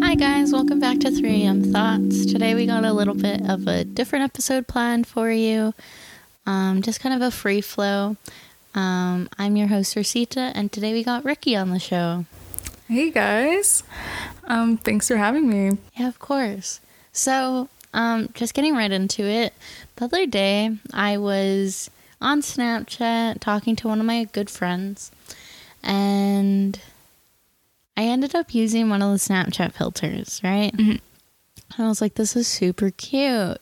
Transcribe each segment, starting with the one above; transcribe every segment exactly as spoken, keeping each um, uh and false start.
Hi guys, welcome back to three a.m. Thoughts. Today we got a little bit of a different episode planned for you. Um, just kind of a free flow. Um, I'm your host, Rosita, and today we got Ricky on the show. Hey guys. Um, thanks for having me. Yeah, of course. So, um, just getting right into it. The other day, I was on Snapchat talking to one of my good friends, and I ended up using one of the Snapchat filters, right? Mm-hmm. I was like, this is super cute.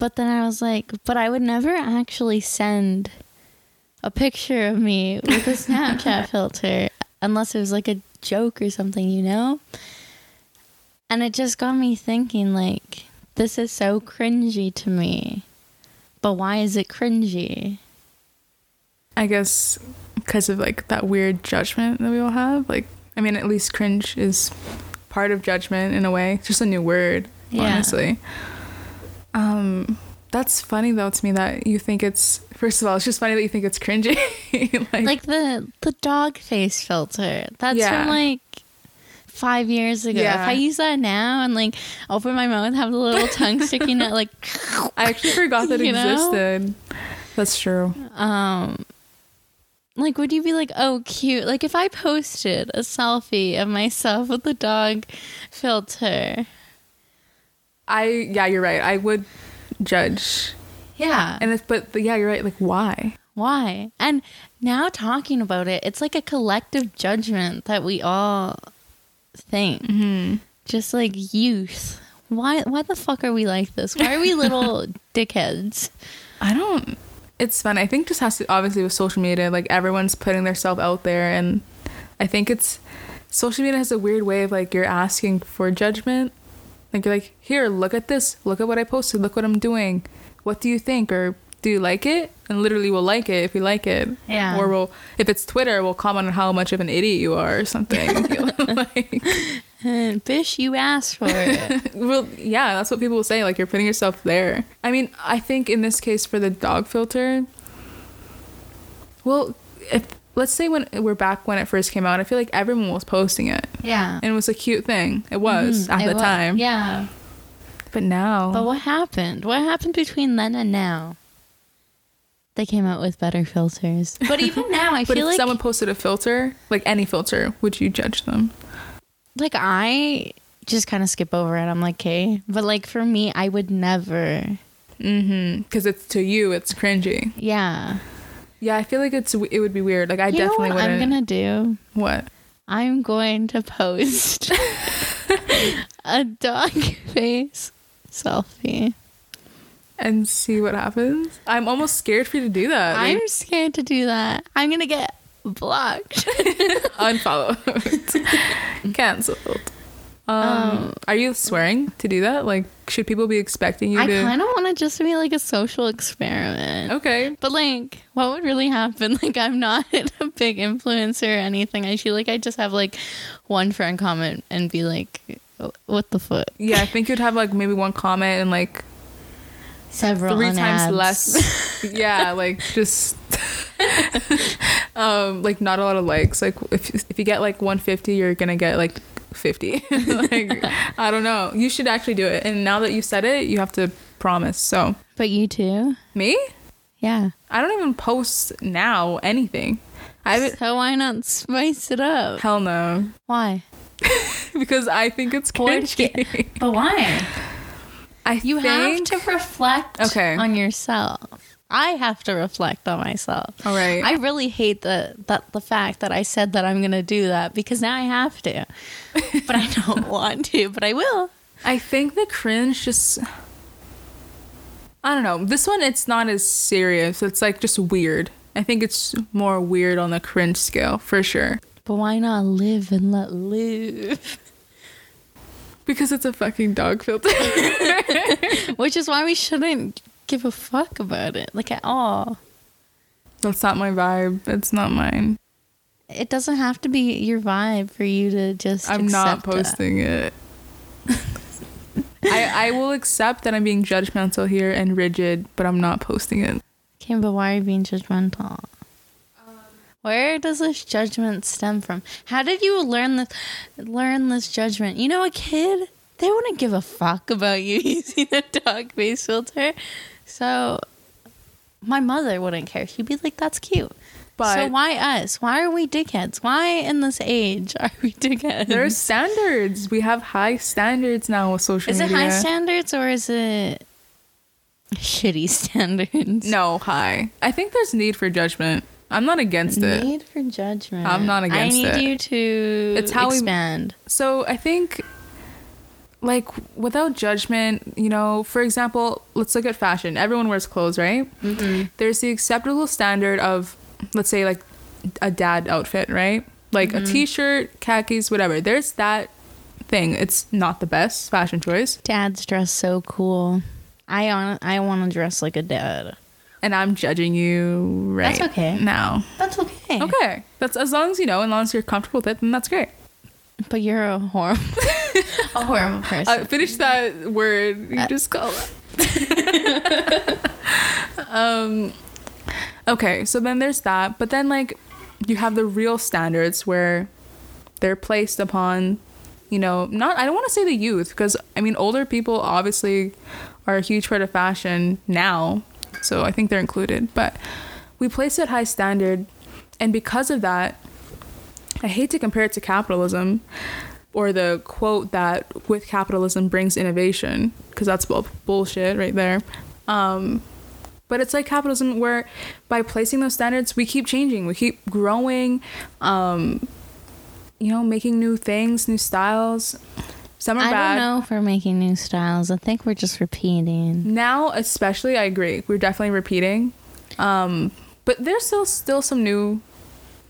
But then I was like, but I would never actually send a picture of me with a Snapchat filter unless it was like a joke or something, you know? And it just got me thinking, like, this is so cringy to me. But why is it cringy? I guess because of like that weird judgment that we all have. Like, I mean, at least cringe is part of judgment in a way. It's just a new word, yeah. Honestly. Um, that's funny though to me that you think it's, first of all, it's just funny that you think it's cringy. like, like the the dog face filter. That's yeah. from like five years ago. Yeah. If I use that now and like open my mouth, have the little tongue sticking out, like I actually forgot that existed. Know? That's true. Um, like would you be like, oh cute? Like if I posted a selfie of myself with the dog filter. I yeah you're right I would judge yeah and it's but, but yeah you're right like why why and now talking about it, it's like a collective judgment that we all think mm-hmm. just like youth. Why why the fuck are we like this? Why are we little dickheads? I don't it's fun I think just has to obviously with social media, like everyone's putting themselves out there, and I think it's social media has a weird way of like you're asking for judgment. Like, you're like, here, look at this. Look at what I posted. Look what I'm doing. What do you think? Or do you like it? And literally, we'll like it if you like it. Yeah. Or we'll, if it's Twitter, we'll comment on how much of an idiot you are or something. like, and bish, you asked for it. Well, yeah, that's what people will say. Like, you're putting yourself there. I mean, I think in this case for the dog filter, well, if let's say when we're back when it first came out, I feel like everyone was posting it. Yeah. And it was a cute thing. It was mm-hmm. at it the was. time. Yeah. But now. But what happened? What happened between then and now? They came out with better filters. But even now, I but feel if like. If someone posted a filter, like any filter, would you judge them? Like, I just kind of skip over it. I'm like, okay. But like for me, I would never. Mm-hmm. Because it's to you, it's cringy. Yeah. Yeah, I feel like it's it would be weird. Like I you definitely know what wouldn't. I'm gonna do what? I'm going to post a dog face selfie and see what happens. I'm almost scared for you to do that. Like, I'm scared to do that. I'm gonna get blocked, unfollowed, canceled. Um, um, are you swearing to do that? Like, should people be expecting you I to? I kind of want to just be like a social experiment. Okay. But like, what would really happen? Like, I'm not a big influencer or anything. I feel like I just have like one friend comment and be like, what the fuck? Yeah, I think you'd have like maybe one comment and like several three times abs. Less. Yeah, like just um, like not a lot of likes. Like if if you get like one fifty, you're gonna get like fifty. Like I don't know, you should actually do it. And now that you said it, you have to promise. So but you too me yeah I don't even post now anything. I haven't, so why not spice it up? Hell no. Why? Because I think it's cringy. But why? I you think... have to reflect okay. on yourself. I have to reflect on myself. All right. I really hate the, the, the fact that I said that I'm going to do that, because now I have to. But I don't want to, but I will. I think the cringe just... I don't know. This one, it's not as serious. It's like just weird. I think it's more weird on the cringe scale, for sure. But why not live and let live? Because it's a fucking dog filter. Which is why we shouldn't... give a fuck about it, like at all. That's not my vibe. It's not mine. It doesn't have to be your vibe for you to just I'm not posting that. It I, I will accept that I'm being judgmental here and rigid, but I'm not posting it. Okay, but why are you being judgmental? Um, Where does this judgment stem from? How did you learn this, learn this judgment? You know, a kid, they wouldn't give a fuck about you using a dog face filter. So my mother wouldn't care. She'd be like, that's cute. But so why us? Why are we dickheads? Why in this age are we dickheads? There are standards. We have high standards now with social media. Is it high standards or is it shitty standards? No, high. I think there's need for judgment. I'm not against it. Need for judgment. I'm not against it. I need you to it's how expand. We, so I think, like, without judgment, you know, for example, let's look at fashion. Everyone wears clothes, right? Mm-hmm. There's the acceptable standard of, let's say, like, a dad outfit, right? Like, mm-hmm. a t-shirt, khakis, whatever. There's that thing. It's not the best fashion choice. Dads dress so cool. I on, I want to dress like a dad. And I'm judging you right that's okay. now. That's okay. Okay. That's as long as you know, and as long as you're comfortable with it, then that's great. But you're a horrible, a horrible person. Uh, finish that word. You uh, just call it. um... Okay, so then there's that, but then, like, you have the real standards where they're placed upon, you know, not, I don't want to say the youth, because, I mean, older people obviously are a huge part of fashion now, so I think they're included, but we place it high standard, and because of that, I hate to compare it to capitalism, or the quote that with capitalism brings innovation, because that's b- bullshit right there, um... But it's like capitalism where by placing those standards, we keep changing. We keep growing, um, you know, making new things, new styles. Some are I bad. I don't know if we're making new styles. I think we're just repeating. Now, especially, I agree. We're definitely repeating. Um, but there's still still some new,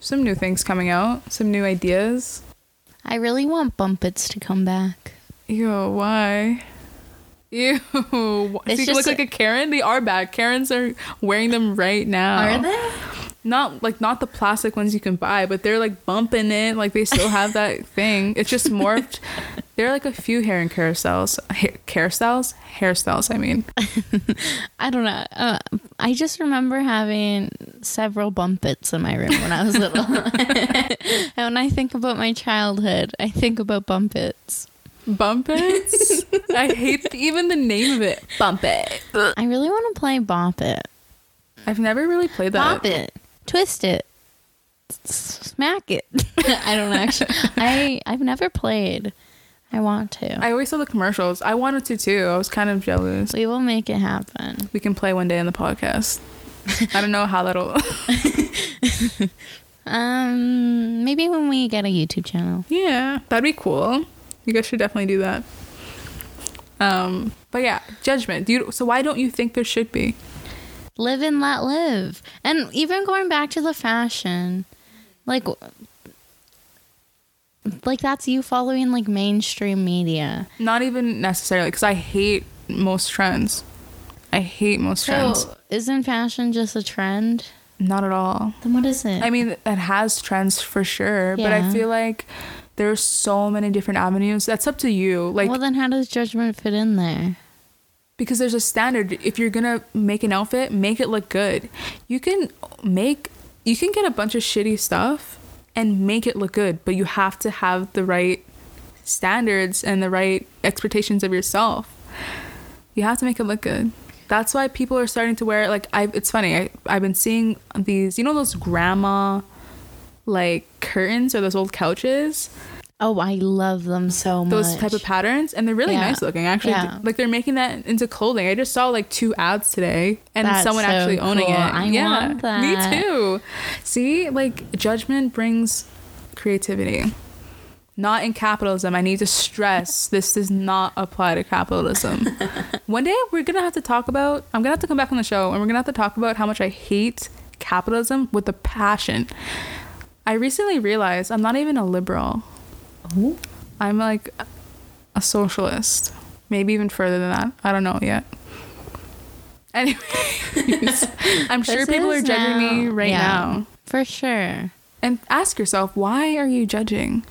some new things coming out, some new ideas. I really want Bumpets to come back. Yo, why? Ew. Does she look like a Karen? They are bad. Karens are wearing them right now. Are they? Not like not the plastic ones you can buy, but they're like bumping it. Like they still have that thing. It's just morphed. There are like a few hair and carousels. Hair, carousels? Hairstyles, I mean. I don't know. Uh, I just remember having several Bumpets in my room when I was little. And when I think about my childhood, I think about Bumpets. Bumpets? I hate the, even the name of it. Bump It. I really want to play Bop It. I've never really played that. Bop It. Twist It. Smack It. I don't actually. I, I've never played. I want to. I always saw the commercials. I wanted to too. I was kind of jealous. We will make it happen. We can play one day on the podcast. I don't know how that'll. um, Maybe when we get a YouTube channel. Yeah. That'd be cool. You guys should definitely do that. Um, but yeah, judgment. Do you, so why don't you think there should be? Live and let live. And even going back to the fashion, like, like that's you following like mainstream media. Not even necessarily, because I hate most trends. I hate most so trends. Isn't fashion just a trend? Not at all. Then what is it? I mean, it has trends for sure, yeah. But I feel like there's so many different avenues. That's up to you. Like, well, then how does judgment fit in there? Because there's a standard. If you're gonna make an outfit, make it look good. You can make, you can get a bunch of shitty stuff and make it look good, but you have to have the right standards and the right expectations of yourself. You have to make it look good. That's why people are starting to wear, like, I. It's funny. I I've been seeing these. You know those grandma, like, curtains or those old couches. Oh, I love them so much. Those type of patterns, and they're really yeah. nice looking, actually. Yeah. Like, they're making that into clothing. I just saw like two ads today, and that's someone so actually cool. owning it. I yeah, want that. Me too. See, like, judgment brings creativity. Not in capitalism. I need to stress this does not apply to capitalism. One day we're gonna have to talk about. I'm gonna have to come back on the show, and we're gonna have to talk about how much I hate capitalism with a passion. I recently realized I'm not even a liberal. Ooh. I'm like a socialist. Maybe even further than that. I don't know yet. Anyways, I'm sure people are judging now. me right yeah, now. For sure. And ask yourself, why are you judging?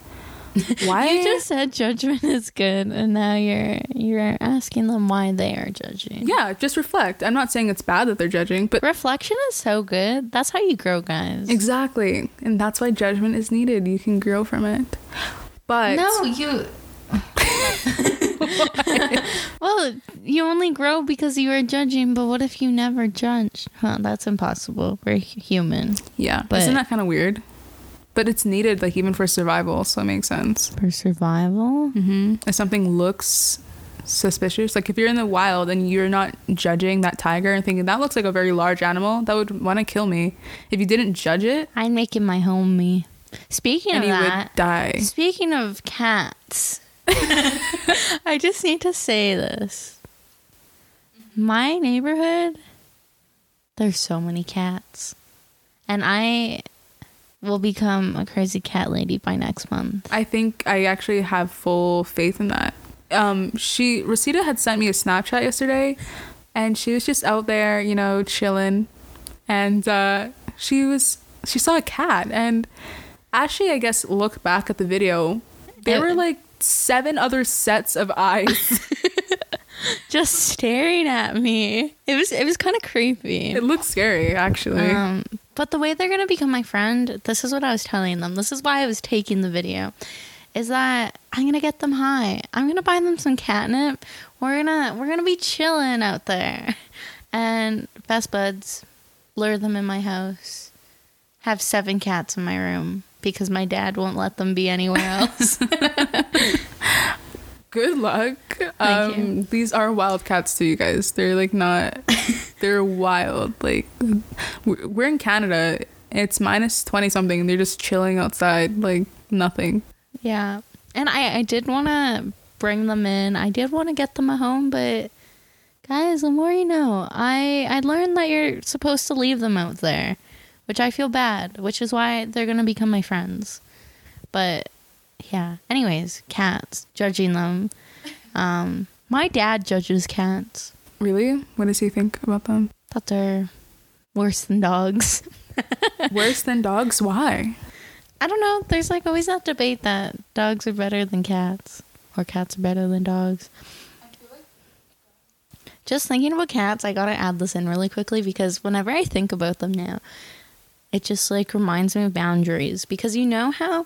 Why? You just said judgment is good, and now you're you're asking them why they are judging. Yeah, just reflect. I'm not saying it's bad that they're judging, but reflection is so good. That's how you grow, guys. Exactly. And that's why judgment is needed. You can grow from it. But no, you well, you only grow because you are judging. But what if you never judge? Huh, that's impossible. We're human. Yeah, but isn't that kind of weird? But it's needed, like, even for survival, so it makes sense. For survival? Mm-hmm. If something looks suspicious, like, if you're in the wild and you're not judging that tiger and thinking, that looks like a very large animal, that would want to kill me. If you didn't judge it... I'd make it my homie. Speaking of that... And he would die. Speaking of cats... I just need to say this. My neighborhood, there's so many cats. And I... will become a crazy cat lady by next month. I think I actually have full faith in that. Um, she Rosita had sent me a Snapchat yesterday, and she was just out there, you know, chilling, and uh, she was she saw a cat, and as she, I guess, looked back at the video, there it, were like seven other sets of eyes. Just staring at me. It was it was kind of creepy. It looked scary, actually. Um, but the way they're going to become my friend, this is what I was telling them. This is why I was taking the video, is that I'm going to get them high. I'm going to buy them some catnip. We're going to we're going to be chilling out there. And best buds, lure them in my house. Have seven cats in my room because my dad won't let them be anywhere else. Good luck. Thank um you. These are wild cats too, you guys. They're like not they're wild. Like, we're in Canada, it's minus twenty something, and they're just chilling outside like nothing. Yeah. And i i did want to bring them in. I did want to get them a home, but guys, the more you know. I i learned that you're supposed to leave them out there, which I feel bad, which is why they're gonna become my friends. But yeah. Anyways, cats, judging them. Um, my dad judges cats. Really? What does he think about them? That they're worse than dogs. Worse than dogs? Why? I don't know. There's like always that debate that dogs are better than cats, or cats are better than dogs. Just thinking about cats, I gotta add this in really quickly, because whenever I think about them now, it just like reminds me of boundaries, because you know how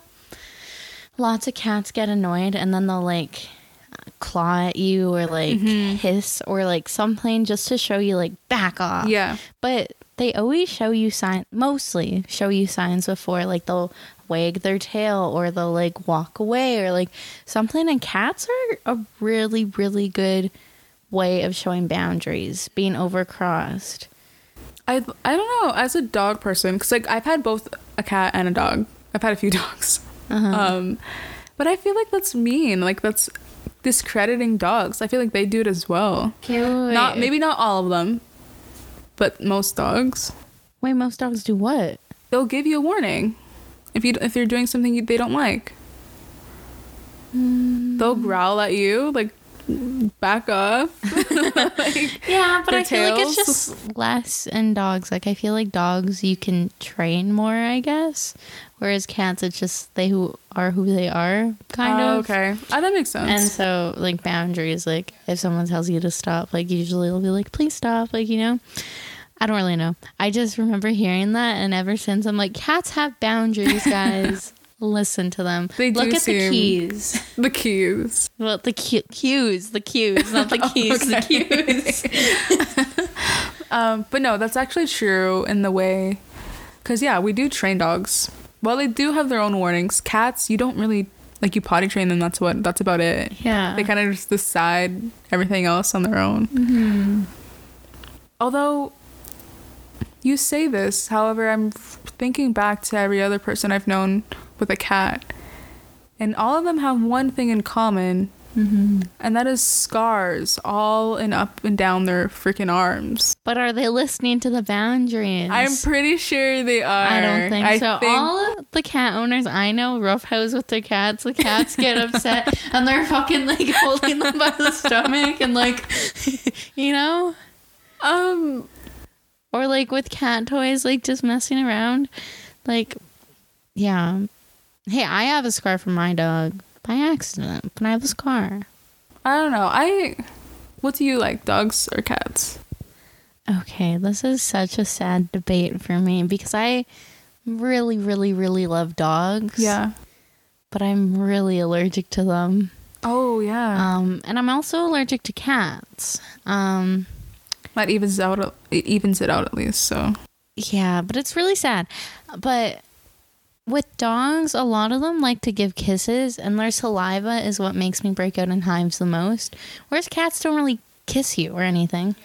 lots of cats get annoyed and then they'll like claw at you or like mm-hmm. hiss or like something just to show you like back off. Yeah. But they always show you signs, mostly show you signs before, like they'll wag their tail or they'll like walk away or like something. And cats are a really, really good way of showing boundaries, being overcrossed. I, I don't know, as a dog person, because like I've had both a cat and a dog. I've had a few dogs. Uh-huh. Um, but I feel like that's mean. Like, that's discrediting dogs. I feel like they do it as well. Cute. Not maybe not all of them, but most dogs. Wait, most dogs do what? They'll give you a warning if you if you're doing something you, they don't like. Mm. They'll growl at you, like, back up. Like, yeah, but I tails. Feel like it's just less in dogs. Like, I feel like dogs you can train more, I guess. Whereas cats, it's just they who are who they are, kind oh, of. Okay. Oh, that makes sense. And so, like, boundaries, like, if someone tells you to stop, like, usually they'll be like, please stop, like, you know? I don't really know. I just remember hearing that, and ever since, I'm like, cats have boundaries, guys. Listen to them. They do Look at the keys. The cues. Well, the cu- cues. The cues, not the keys. Oh, okay. The cues. um, but no, that's actually true in the way... Because, yeah, we do train dogs. Well, they do have their own warnings. Cats, you don't really... Like, you potty train them. That's what. That's about it. Yeah. They kind of just decide everything else on their own. Mm-hmm. Although... You say this, however, I'm thinking back to every other person I've known with a cat, and all of them have one thing in common, mm-hmm. and that is scars all in up and down their freaking arms. But are they listening to the boundaries? I'm pretty sure they are. I don't think I so. Think- all of the cat owners I know roughhouse with their cats. The cats get upset, and they're fucking like holding them by the stomach, and like, you know, um. Or, like, with cat toys, like, just messing around. Like, yeah. Hey, I have a scar from my dog by accident, but I have a scar. I don't know. I. What do you like, dogs or cats? Okay, this is such a sad debate for me because I really, really, really love dogs. Yeah. But I'm really allergic to them. Oh, yeah. Um, and I'm also allergic to cats. Um, that evens out. It evens it out at least, so. Yeah, but it's really sad. But with dogs, a lot of them like to give kisses, and their saliva is what makes me break out in hives the most. Whereas cats don't really kiss you or anything.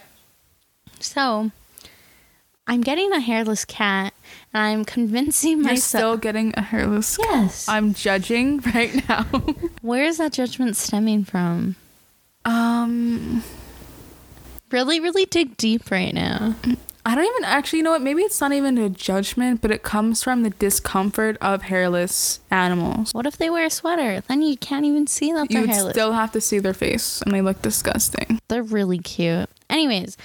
So, I'm getting a hairless cat, and I'm convincing myself... You're still getting a hairless cat? Yes. I'm judging right now. Where is that judgment stemming from? Um... Really, really dig deep right now. I don't even actually, you know what, maybe it's not even a judgment, but it comes from the discomfort of hairless animals. What if they wear a sweater? Then you can't even see that they're hairless. You still have to see their face, and they look disgusting. They're really cute. Anyways,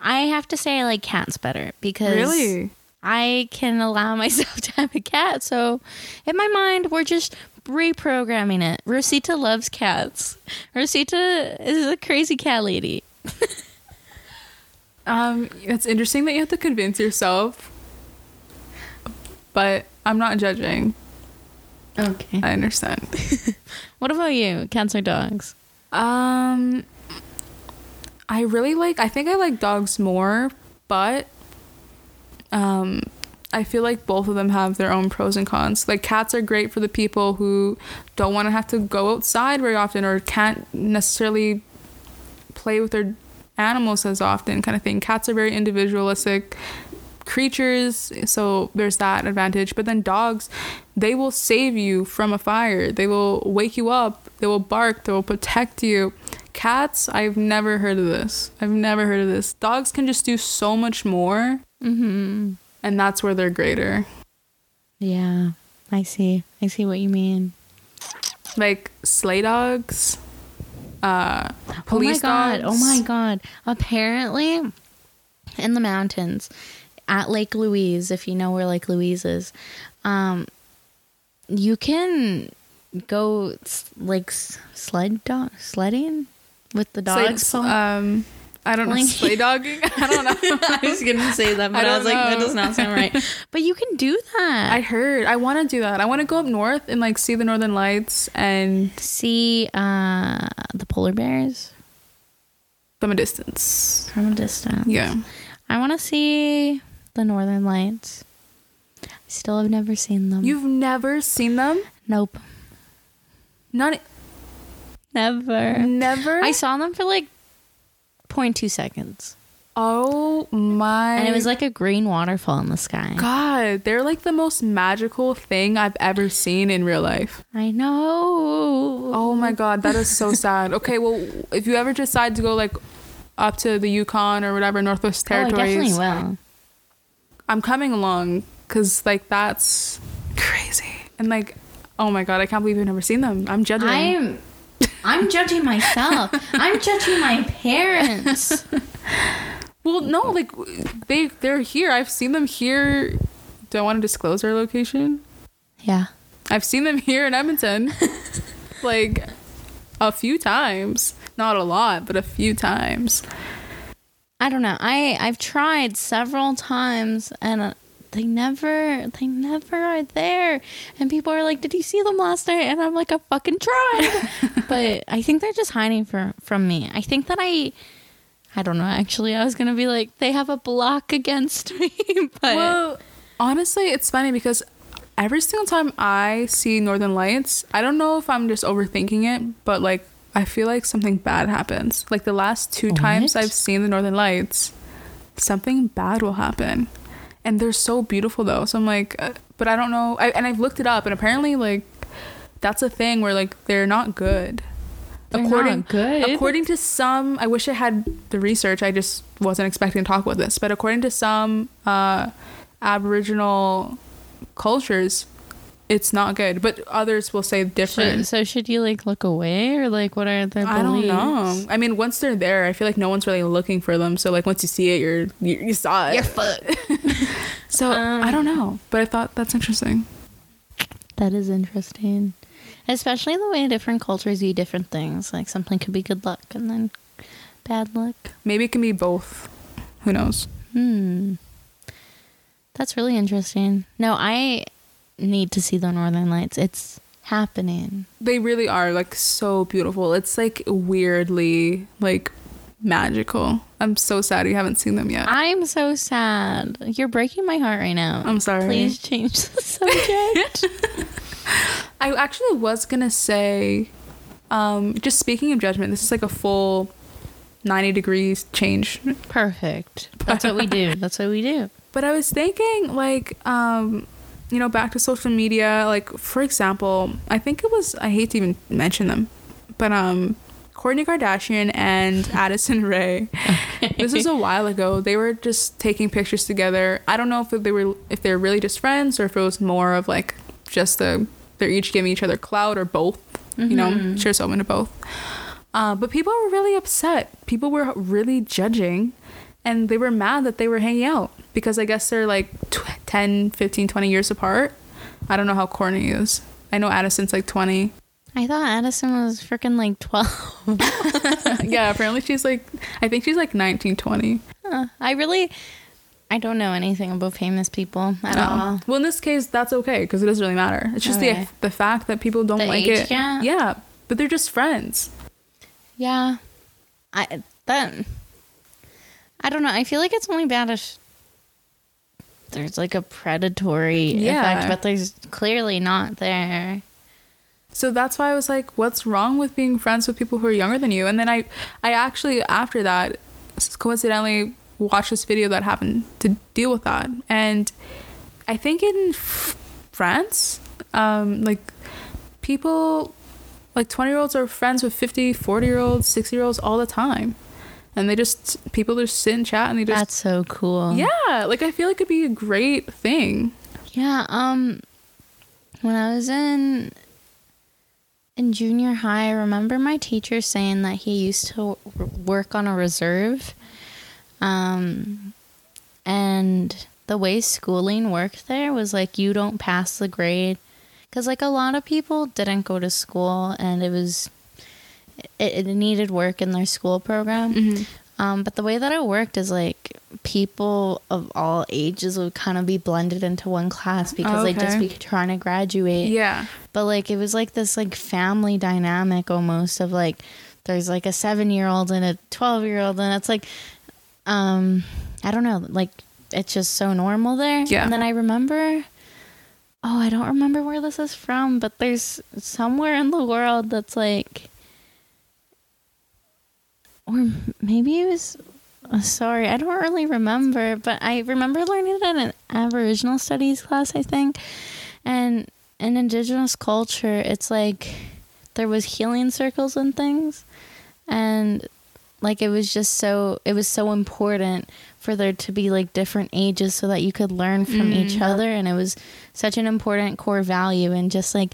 I have to say I like cats better, because really? I can allow myself to have a cat, so in my mind, we're just reprogramming it. Rosita loves cats. Rosita is a crazy cat lady. Um, it's interesting that you have to convince yourself, but I'm not judging. Okay. I understand. What about you? Cats or dogs? Um, I really like, I think I like dogs more, but, um, I feel like both of them have their own pros and cons. Like, cats are great for the people who don't want to have to go outside very often or can't necessarily play with their animals as often, kind of thing. Cats are very individualistic creatures, so there's that advantage. But then dogs, they will save you from a fire, they will wake you up, they will bark, they will protect you. Cats, I've never heard of this. I've never heard of this. Dogs can just do so much more, mm-hmm. and that's where they're greater. Yeah, I see. I see what you mean. Like sleigh dogs. Uh, police oh my dogs. God. Oh my God. Apparently, in the mountains at Lake Louise, if you know where Lake Louise is, um, you can go like sled dog sledding with the dogs. Sled, um, I don't like, know. Sleigh dogging? I don't know. I was going to say that, but I, I was know. like, that does not sound right. But you can do that. I heard. I want to do that. I want to go up north and, like, see the northern lights and... See uh, the polar bears? From a distance. From a distance. Yeah. I want to see the northern lights. I still have never seen them. You've never seen them? Nope. Not... Never. Never? I saw them for, like, zero point two seconds. Oh my. And it was like a green waterfall in the sky. God, they're like the most magical thing I've ever seen in real life. I know. Oh my God, that is so sad. Okay, well, if you ever decide to go like up to the Yukon or whatever, Northwest Territories. Oh, I definitely will. I'm coming along because like that's crazy. And like, oh my God, I can't believe you've never seen them. I'm judging. I am. I'm judging myself. I'm judging my parents. Well, no, like they they're here. I've seen them here. Do I want to disclose our location? Yeah. I've seen them here in Edmonton. Like a few times. Not a lot, but a few times. I don't know. I I've tried several times and they never, they never are there. And people are like, did you see them last night? And I'm like, I fucking tried. But I think they're just hiding from, from me. I think that I, I don't know, actually, I was going to be like, they have a block against me. But well, honestly, it's funny because every single time I see northern lights, I don't know if I'm just overthinking it, but like, I feel like something bad happens. Like the last two what? times I've seen the northern lights, something bad will happen. And they're so beautiful, though. So I'm like, uh, but I don't know. I, and I've looked it up. And apparently, like, that's a thing where, like, they're not good. They're according, not good? According to some, I wish I had the research. I just wasn't expecting to talk about this. But according to some uh, Aboriginal cultures, it's not good. But others will say different. Should, so should you, like, look away? Or, like, what are their beliefs? I don't know. I mean, once they're there, I feel like no one's really looking for them. So, like, once you see it, you're, you, you saw it. You're fucked. So um, I don't know, but I thought that's interesting. That is interesting. Especially the way different cultures do different things. Like something could be good luck and then bad luck. Maybe it can be both. Who knows? Hmm. That's really interesting. No, I need to see the Northern Lights. It's happening. They really are like so beautiful. It's like weirdly like magical. I'm so sad you haven't seen them yet. I'm so sad. You're breaking my heart right now. I'm sorry. Please change the subject. I actually was gonna say, um, just speaking of judgment, this is like a full ninety degrees change. Perfect. That's what we do. That's what we do. But I was thinking, like, um, you know, back to social media. Like, for example, I think it was, I hate to even mention them, but um, Kourtney Kardashian and Addison Rae. Okay. This was a while ago. They were just taking pictures together. I don't know if they were if they were really just friends or if it was more of like just the they're each giving each other clout or both. Mm-hmm. You know, sure, so into both. Uh, but people were really upset. People were really judging, and they were mad that they were hanging out because I guess they're like ten, fifteen, twenty years apart. I don't know how Kourtney is. I know Addison's like twenty. I thought Addison was freaking like twelve. Yeah, apparently she's like, I think she's like nineteen, twenty. Huh. I really, I don't know anything about famous people at no. all. Well, in this case, that's okay because it doesn't really matter. It's just okay. the the fact that people don't the like age it. Gap? Yeah, but they're just friends. Yeah, I that I don't know. I feel like it's only bad if there's like a predatory yeah. effect, but there's clearly not there. So that's why I was like, what's wrong with being friends with people who are younger than you? And then I, I actually after that, coincidentally watched this video that happened to deal with that. And I think in France, um, like people. Like twenty-year-olds are friends with fifty, forty-year-olds, sixty-year-olds all the time. And they just, people just sit and chat and they just... That's so cool. Yeah. Like, I feel like it'd be a great thing. Yeah. Um, when I was in, in junior high, I remember my teacher saying that he used to work on a reserve. Um, and the way schooling worked there was like, you don't pass the grade. Because, like, a lot of people didn't go to school, and it was, it, it needed work in their school program. Mm-hmm. Um, but the way that it worked is, like, people of all ages would kind of be blended into one class because oh, okay. they'd just be trying to graduate. Yeah. But, like, it was, like, this, like, family dynamic almost of, like, there's, like, a seven-year-old and a twelve-year-old, and it's, like, um, I don't know, like, it's just so normal there. Yeah. And then I remember... Oh, I don't remember where this is from, but there's somewhere in the world that's like, or maybe it was, oh, sorry, I don't really remember, but I remember learning it in an Aboriginal studies class, I think. And in Indigenous culture, it's like there was healing circles and things. And like, it was just so, it was so important for there to be like different ages so that you could learn from mm. each other. And it was such an important core value, and just like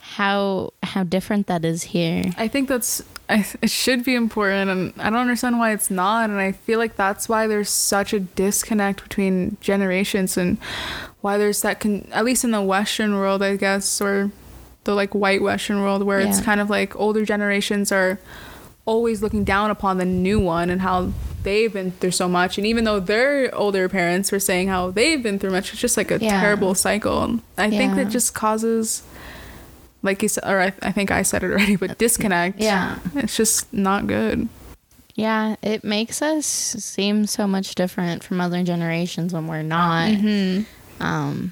how how different that is here. I think that's I, it should be important, and I don't understand why it's not. And I feel like that's why there's such a disconnect between generations, and why there's that con- at least in the Western world, I guess, or the like white Western world, where yeah. it's kind of like older generations are always looking down upon the new one and how they've been through so much, and even though their older parents were saying how they've been through much, it's just like a yeah. terrible cycle. I yeah. think that just causes, like you said, or I, I think I said it already, but disconnect. Yeah, it's just not good. Yeah, it makes us seem so much different from other generations when we're not. Mm-hmm. Um,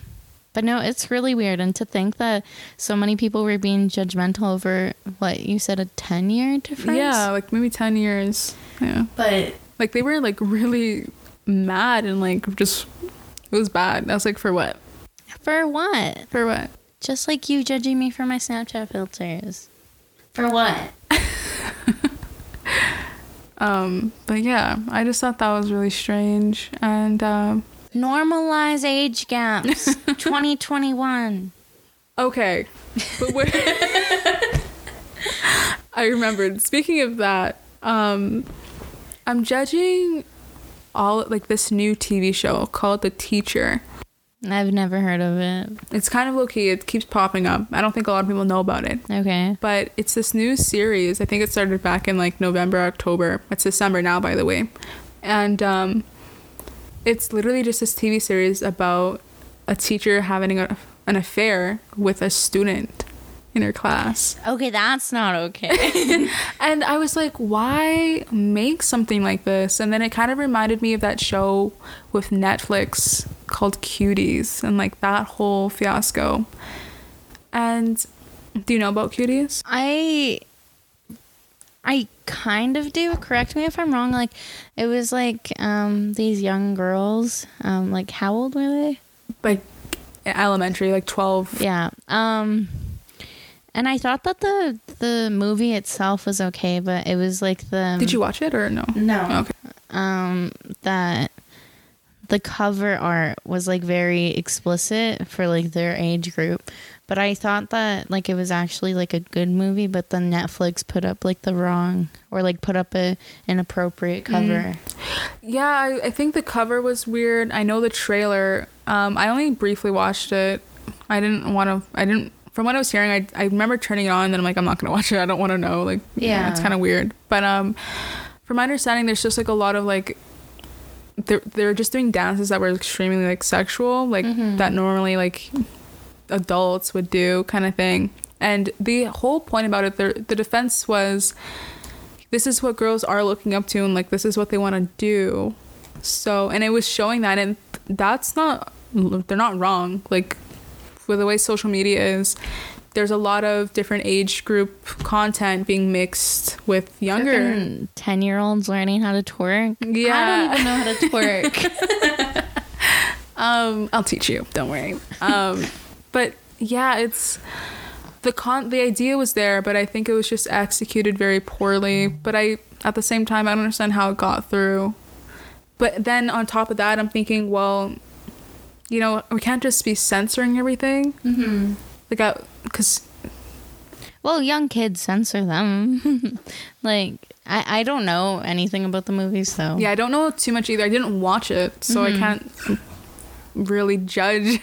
but no, it's really weird, and to think that so many people were being judgmental over what you said, a ten-year difference. Yeah, like maybe ten years. Yeah, but. Like, they were, like, really mad and, like, just... It was bad. I was like, for what? For what? For what? Just like you judging me for my Snapchat filters. For what? um, but, yeah. I just thought that was really strange. And, um... Uh, normalize age gaps. twenty twenty-one. Okay. But where... I remembered. Speaking of that, um... I'm judging all like this new T V show called The Teacher. I've never heard of it. It's kind of low-key. It keeps popping up. I don't think a lot of people know about it. Okay. But it's this new series. I think it started back in like November, October. It's December now, by the way. And um, it's literally just this T V series about a teacher having a, an affair with a student in her class. Okay, that's not okay. And I was like, why make something like this? And then it kind of reminded me of that show with Netflix called Cuties and like that whole fiasco. And do you know about Cuties? I I kind of do. Correct me if I'm wrong. Like it was like um these young girls, um like how old were they? Like elementary, like twelve. Yeah. Um And I thought that the the movie itself was okay, but it was like the... Did you watch it or no? No. Oh, okay. Um, that the cover art was like very explicit for like their age group. But I thought that like it was actually like a good movie, but then Netflix put up like the wrong or like put up a inappropriate cover. Mm. Yeah, I, I think the cover was weird. I know the trailer. Um, I only briefly watched it. I didn't want to... I didn't... From what I was hearing, I I remember turning it on and then I'm like, I'm not gonna watch it. I don't want to know. Like, yeah, yeah it's kind of weird. But um, from my understanding, there's just like a lot of like, they're they're just doing dances that were extremely like sexual, like mm-hmm. that normally like adults would do, kind of thing. And the whole point about it, the the defense was, this is what girls are looking up to and like this is what they want to do. So and it was showing that, and that's not they're not wrong. Like, with the way social media is, there's a lot of different age group content being mixed with younger ten year olds learning how to twerk. Yeah, I don't even know how to twerk. um I'll teach you, don't worry. Um but yeah, it's the con the idea was there, but I think it was just executed very poorly. But I at the same time I don't understand how it got through. But then on top of that, I'm thinking, well, you know, we can't just be censoring everything. Mm-hmm. Like, because... Well, young kids censor them. Like, I, I don't know anything about the movies, though. Yeah, I don't know too much either. I didn't watch it, so mm-hmm. I can't really judge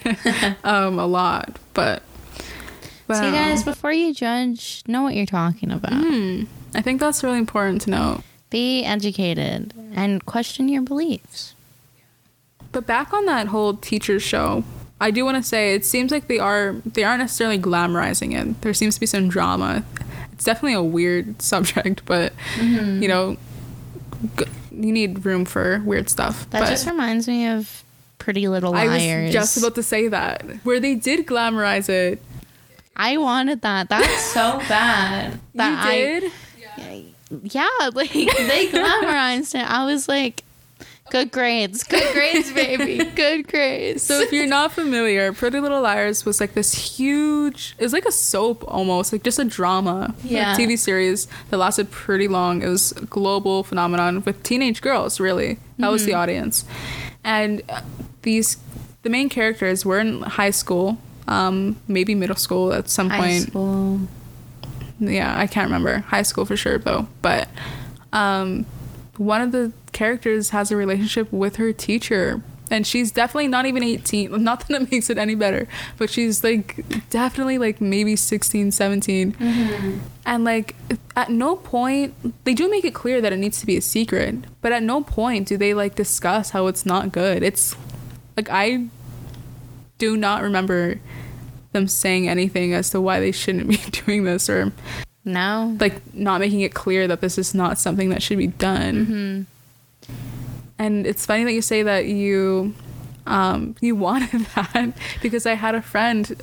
um, a lot, but... Wow. See, guys, before you judge, know what you're talking about. Mm, I think that's really important to know. Be educated and question your beliefs. But back on that whole teacher show, I do want to say it seems like they are they aren't necessarily glamorizing it. There seems to be some drama. It's definitely a weird subject, but mm-hmm. you know, g- you need room for weird stuff. That but just reminds me of Pretty Little Liars. I was just about to say that, where they did glamorize it. I wanted that. That's so bad. That you did? I, yeah. yeah, like they glamorized it. I was like, good grades, good grades, baby, good grades. So if you're not familiar, Pretty Little Liars was like this huge, it was like a soap almost, like just a drama, yeah. like T V series that lasted pretty long. It was a global phenomenon with teenage girls, really. That mm-hmm. was the audience. And these, the main characters were in high school, um, maybe middle school at some point. High school. Yeah, I can't remember. High school for sure, though. But um, one of the characters has a relationship with her teacher, and she's definitely not even eighteen. Not that it makes it any better, but she's like definitely like maybe sixteen, seventeen. Mm-hmm. And like at no point, they do make it clear that it needs to be a secret, but at no point do they like discuss how it's not good. It's like, I do not remember them saying anything as to why they shouldn't be doing this, or no, like not making it clear that this is not something that should be done. Mm-hmm. And it's funny that you say that you um, you wanted that, because I had a friend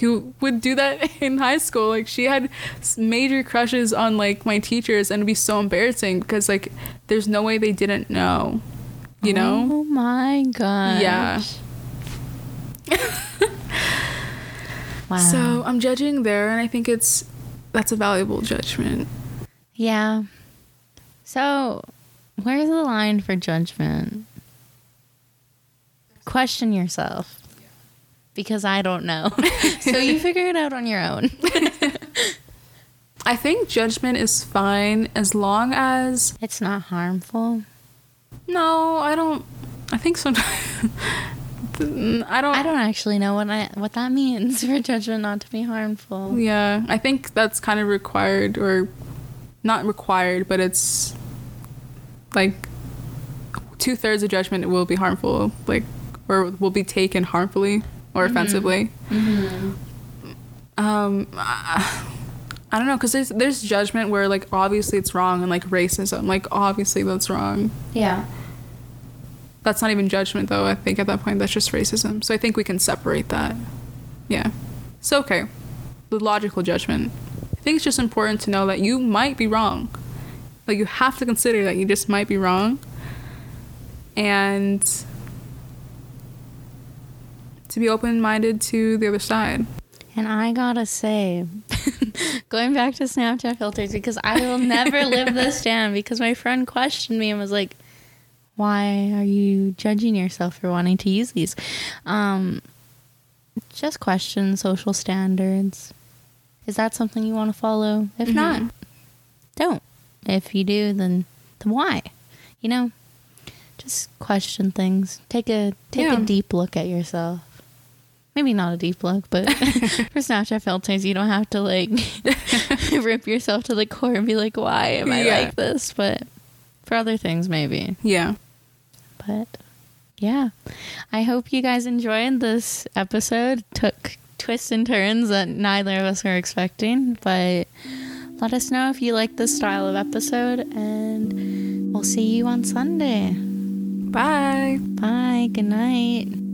who would do that in high school. Like, she had major crushes on, like, my teachers, and it'd be so embarrassing because, like, there's no way they didn't know, you know? Oh, my gosh. Yeah. Wow. So I'm judging there, and I think it's that's a valuable judgment. Yeah. So... where's the line for judgment? Question yourself. Because I don't know. So you figure it out on your own. I think judgment is fine as long as... it's not harmful. No, I don't... I think sometimes... I don't I don't actually know what I what that means for judgment not to be harmful. Yeah, I think that's kind of required, or not required, but it's like two-thirds of judgment will be harmful, like, or will be taken harmfully or mm-hmm. offensively. Mm-hmm. Um, I don't know, because there's, there's judgment where, like, obviously it's wrong, and, like, racism, like, obviously that's wrong. Yeah. That's not even judgment, though, I think, at that point. That's just racism. So I think we can separate that. Yeah. So, okay. The logical judgment. I think it's just important to know that you might be wrong. Like, you have to consider that you just might be wrong. And to be open-minded to the other side. And I gotta say, going back to Snapchat filters, because I will never live this down, because my friend questioned me and was like, why are you judging yourself for wanting to use these? Um, just question social standards. Is that something you want to follow? If mm-hmm. not, don't. If you do, then, then why? You know? Just question things. Take a take yeah. a deep look at yourself. Maybe not a deep look, but for Snapchat filters, you don't have to, like, rip yourself to the core and be like, why am I yeah. like this? But for other things, maybe. Yeah. But, yeah. I hope you guys enjoyed this episode. Took twists and turns that neither of us were expecting, but let us know if you like this style of episode, and we'll see you on Sunday. Bye. Bye. Good night.